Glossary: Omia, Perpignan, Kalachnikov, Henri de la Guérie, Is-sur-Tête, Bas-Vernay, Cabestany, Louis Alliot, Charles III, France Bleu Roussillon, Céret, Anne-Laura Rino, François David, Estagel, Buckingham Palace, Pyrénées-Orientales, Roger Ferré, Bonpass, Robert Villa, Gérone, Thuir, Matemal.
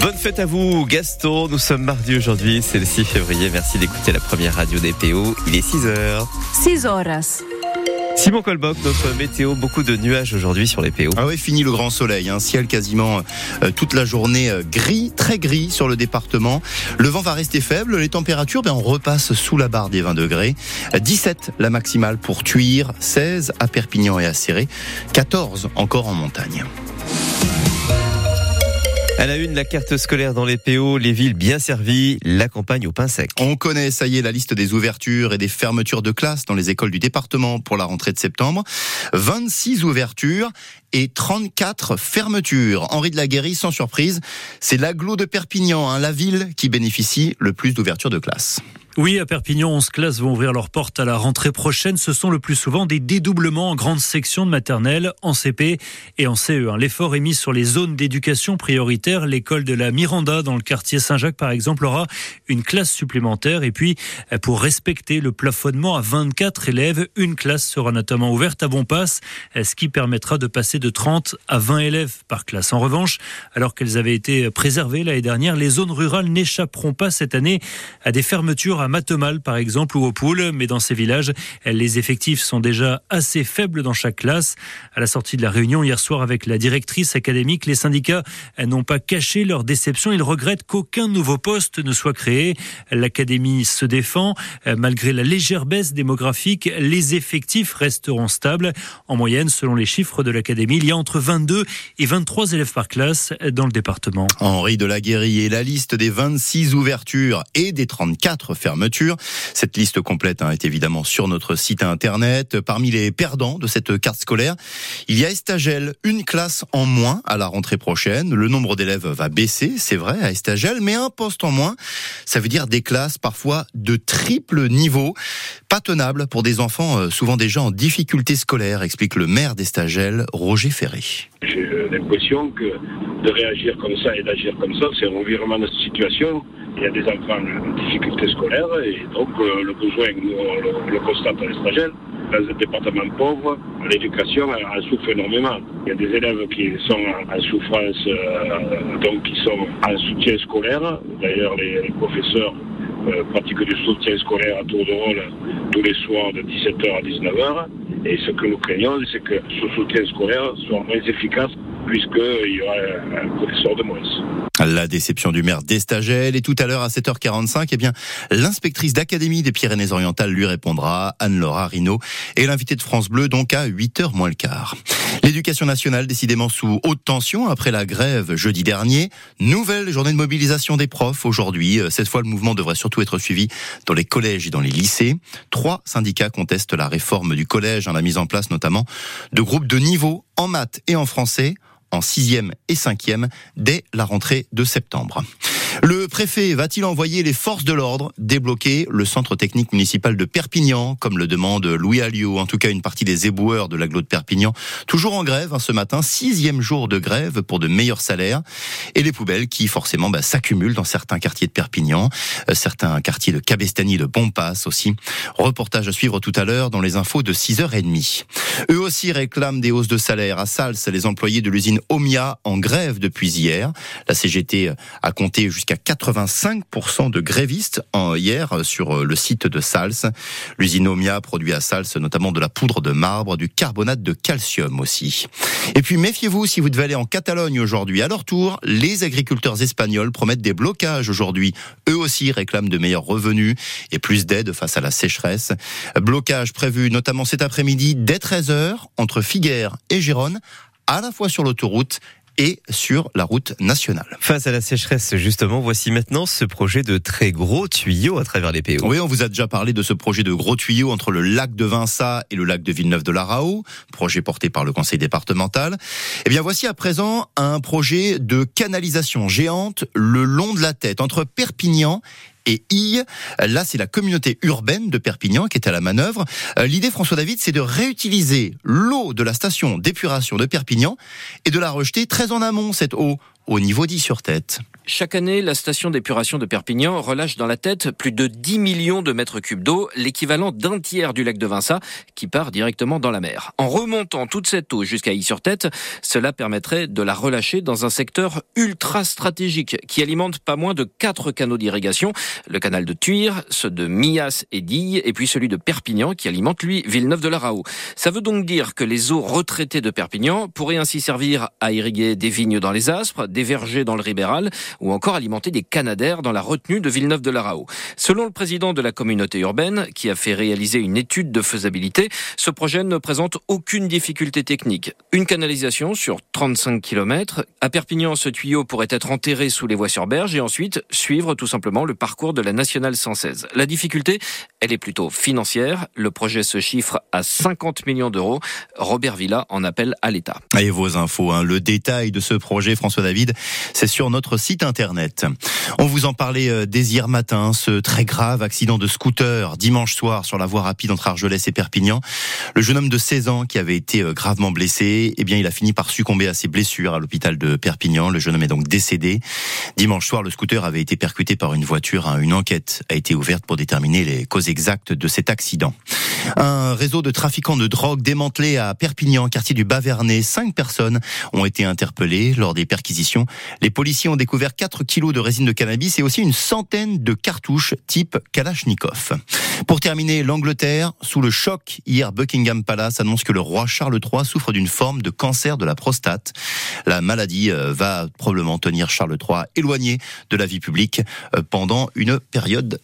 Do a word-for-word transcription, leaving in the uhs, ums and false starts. Bonne fête à vous Gaston, nous sommes mardi aujourd'hui, c'est le six février, merci d'écouter la première radio des P O, il est six heures. six horas. Simon Colboc, notre météo, beaucoup de nuages aujourd'hui sur les P O. Ah oui, fini le grand soleil, hein, ciel quasiment euh, toute la journée euh, gris, très gris sur le département. Le vent va rester faible, les températures, ben, on repasse sous la barre des vingt degrés. dix-sept la maximale pour Thuir, seize à Perpignan et à Céret, quatorze encore en montagne. À la une, la carte scolaire dans les P O, les villes bien servies, la campagne au pain sec. On connaît, ça y est, la liste des ouvertures et des fermetures de classes dans les écoles du département pour la rentrée de septembre. vingt-six ouvertures et trente-quatre fermetures. Henri de la Guérie, sans surprise, c'est l'agglo de Perpignan, hein, la ville qui bénéficie le plus d'ouvertures de classes. Oui, à Perpignan, onze classes vont ouvrir leurs portes à la rentrée prochaine. Ce sont le plus souvent des dédoublements en grande section de maternelle, en C P et en C E un. L'effort est mis sur les zones d'éducation prioritaire. L'école de la Miranda, dans le quartier Saint-Jacques, par exemple, aura une classe supplémentaire. Et puis, pour respecter le plafonnement à vingt-quatre élèves, une classe sera notamment ouverte à Bonpass, ce qui permettra de passer de trente à vingt élèves par classe. En revanche, alors qu'elles avaient été préservées l'année dernière, les zones rurales n'échapperont pas cette année à des fermetures à Matemal par exemple ou aux Poules, mais dans ces villages, les effectifs sont déjà assez faibles dans chaque classe. À la sortie de la réunion hier soir avec la directrice académique, les syndicats n'ont pas caché leur déception. Ils regrettent qu'aucun nouveau poste ne soit créé. L'académie se défend. Malgré la légère baisse démographique, les effectifs resteront stables. En moyenne, selon les chiffres de l'académie, il y a entre vingt-deux et vingt-trois élèves par classe dans le département. Henri de la Guérie et la liste des vingt-six ouvertures et des trente-quatre fermetures. Cette liste complète hein, est évidemment sur notre site internet. Parmi les perdants de cette carte scolaire, il y a Estagel, une classe en moins à la rentrée prochaine. Le nombre d'élèves va baisser, c'est vrai, à Estagel, mais un poste en moins, ça veut dire des classes parfois de triple niveau, pas tenable pour des enfants souvent déjà en difficulté scolaire, explique le maire d'Estagel, Roger Ferré. J'ai l'impression que de réagir comme ça et d'agir comme ça, c'est revirement de la situation. Il y a des enfants en difficulté scolaire et donc euh, le besoin, nous, on le, on le constate à l'Estagel. Dans un département pauvre, l'éducation en souffre énormément. Il y a des élèves qui sont en souffrance, euh, donc qui sont en soutien scolaire. D'ailleurs, les, les professeurs euh, pratiquent du soutien scolaire à tour de rôle tous les soirs de dix-sept heures à dix-neuf heures. Et ce que nous craignons, c'est que ce soutien scolaire soit moins efficace puisqu'il y aura un professeur de moins. La déception du maire d'Estagel. Et tout à l'heure à sept heures quarante-cinq, eh bien, l'inspectrice d'académie des Pyrénées-Orientales lui répondra, Anne-Laura Rino, et l'invité de France Bleu, donc à huit heures moins le quart. L'éducation nationale, décidément sous haute tension après la grève jeudi dernier. Nouvelle journée de mobilisation des profs aujourd'hui. Cette fois, le mouvement devrait surtout être suivi dans les collèges et dans les lycées. Trois syndicats contestent la réforme du collège, hein, la mise en place notamment de groupes de niveau en maths et en français, en sixième et cinquième, dès la rentrée de septembre. Le préfet va-t-il envoyer les forces de l'ordre débloquer le centre technique municipal de Perpignan, comme le demande Louis Alliot, en tout cas une partie des éboueurs de l'agglo de Perpignan, toujours en grève hein, ce matin, sixième jour de grève pour de meilleurs salaires, et les poubelles qui forcément bah, s'accumulent dans certains quartiers de Perpignan, euh, certains quartiers de Cabestany et de Bonpass aussi. Reportage à suivre tout à l'heure dans les infos de six heures trente. Eux aussi réclament des hausses de salaire. À Sals, les employés de l'usine Omia en grève depuis hier. La C G T a compté jusqu'à quatre-vingt-cinq pour cent de grévistes en hier sur le site de Sals. L'usine Omia produit à Sals notamment de la poudre de marbre, du carbonate de calcium aussi. Et puis méfiez-vous si vous devez aller en Catalogne aujourd'hui. À leur tour, les agriculteurs espagnols promettent des blocages aujourd'hui. Eux aussi réclament de meilleurs revenus et plus d'aide face à la sécheresse. Blocage prévu notamment cet après-midi dès treize heures entre Figueres et Gérone, à la fois sur l'autoroute et sur la route nationale. Face à la sécheresse, justement, voici maintenant ce projet de très gros tuyaux à travers les P O. Oui, on vous a déjà parlé de ce projet de gros tuyaux entre le lac de Vinça et le lac de Villeneuve-de-la-Rao, projet porté par le conseil départemental. Eh bien, voici à présent un projet de canalisation géante le long de la Tête, entre Perpignan et Et I, là c'est la communauté urbaine de Perpignan qui est à la manœuvre. L'idée, François David, c'est de réutiliser l'eau de la station d'épuration de Perpignan et de la rejeter très en amont, cette eau, au niveau d'Is-sur-Tête. Chaque année, la station d'épuration de Perpignan relâche dans la Tête plus de dix millions de mètres cubes d'eau, l'équivalent d'un tiers du lac de Vinça, qui part directement dans la mer. En remontant toute cette eau jusqu'à Is-sur-Tête, cela permettrait de la relâcher dans un secteur ultra stratégique qui alimente pas moins de quatre canaux d'irrigation, le canal de Thuir, ceux de Millas et d'Ille, et puis celui de Perpignan qui alimente, lui, Villeneuve-de-la-Raho. Ça veut donc dire que les eaux retraitées de Perpignan pourraient ainsi servir à irriguer des vignes dans les Aspres, des vergers dans le Ribéral, ou encore alimenter des canadaires dans la retenue de Villeneuve-de-la-Raho. Selon le président de la communauté urbaine, qui a fait réaliser une étude de faisabilité, ce projet ne présente aucune difficulté technique. Une canalisation sur trente-cinq kilomètres. À Perpignan, ce tuyau pourrait être enterré sous les voies sur berge et ensuite suivre tout simplement le parcours de la nationale cent seize. La difficulté, elle est plutôt financière. Le projet se chiffre à cinquante millions d'euros. Robert Villa en appelle à l'État. Et vos infos, hein, le détail de ce projet, François David, c'est sur notre site internet. On vous en parlait dès hier matin, ce très grave accident de scooter dimanche soir sur la voie rapide entre Argelès et Perpignan. Le jeune homme de seize ans qui avait été gravement blessé, eh bien, il a fini par succomber à ses blessures à l'hôpital de Perpignan. Le jeune homme est donc décédé. Dimanche soir, le scooter avait été percuté par une voiture. Une enquête a été ouverte pour déterminer les causes exactes de cet accident. Un réseau de trafiquants de drogue démantelé à Perpignan, quartier du Bas-Vernay. Cinq personnes ont été interpellées lors des perquisitions. Les policiers ont découvert quatre kilos de résine de cannabis et aussi une centaine de cartouches type Kalachnikov. Pour terminer, l'Angleterre, sous le choc, hier, Buckingham Palace annonce que le roi Charles trois souffre d'une forme de cancer de la prostate. La maladie va probablement tenir Charles trois éloigné de la vie publique pendant une période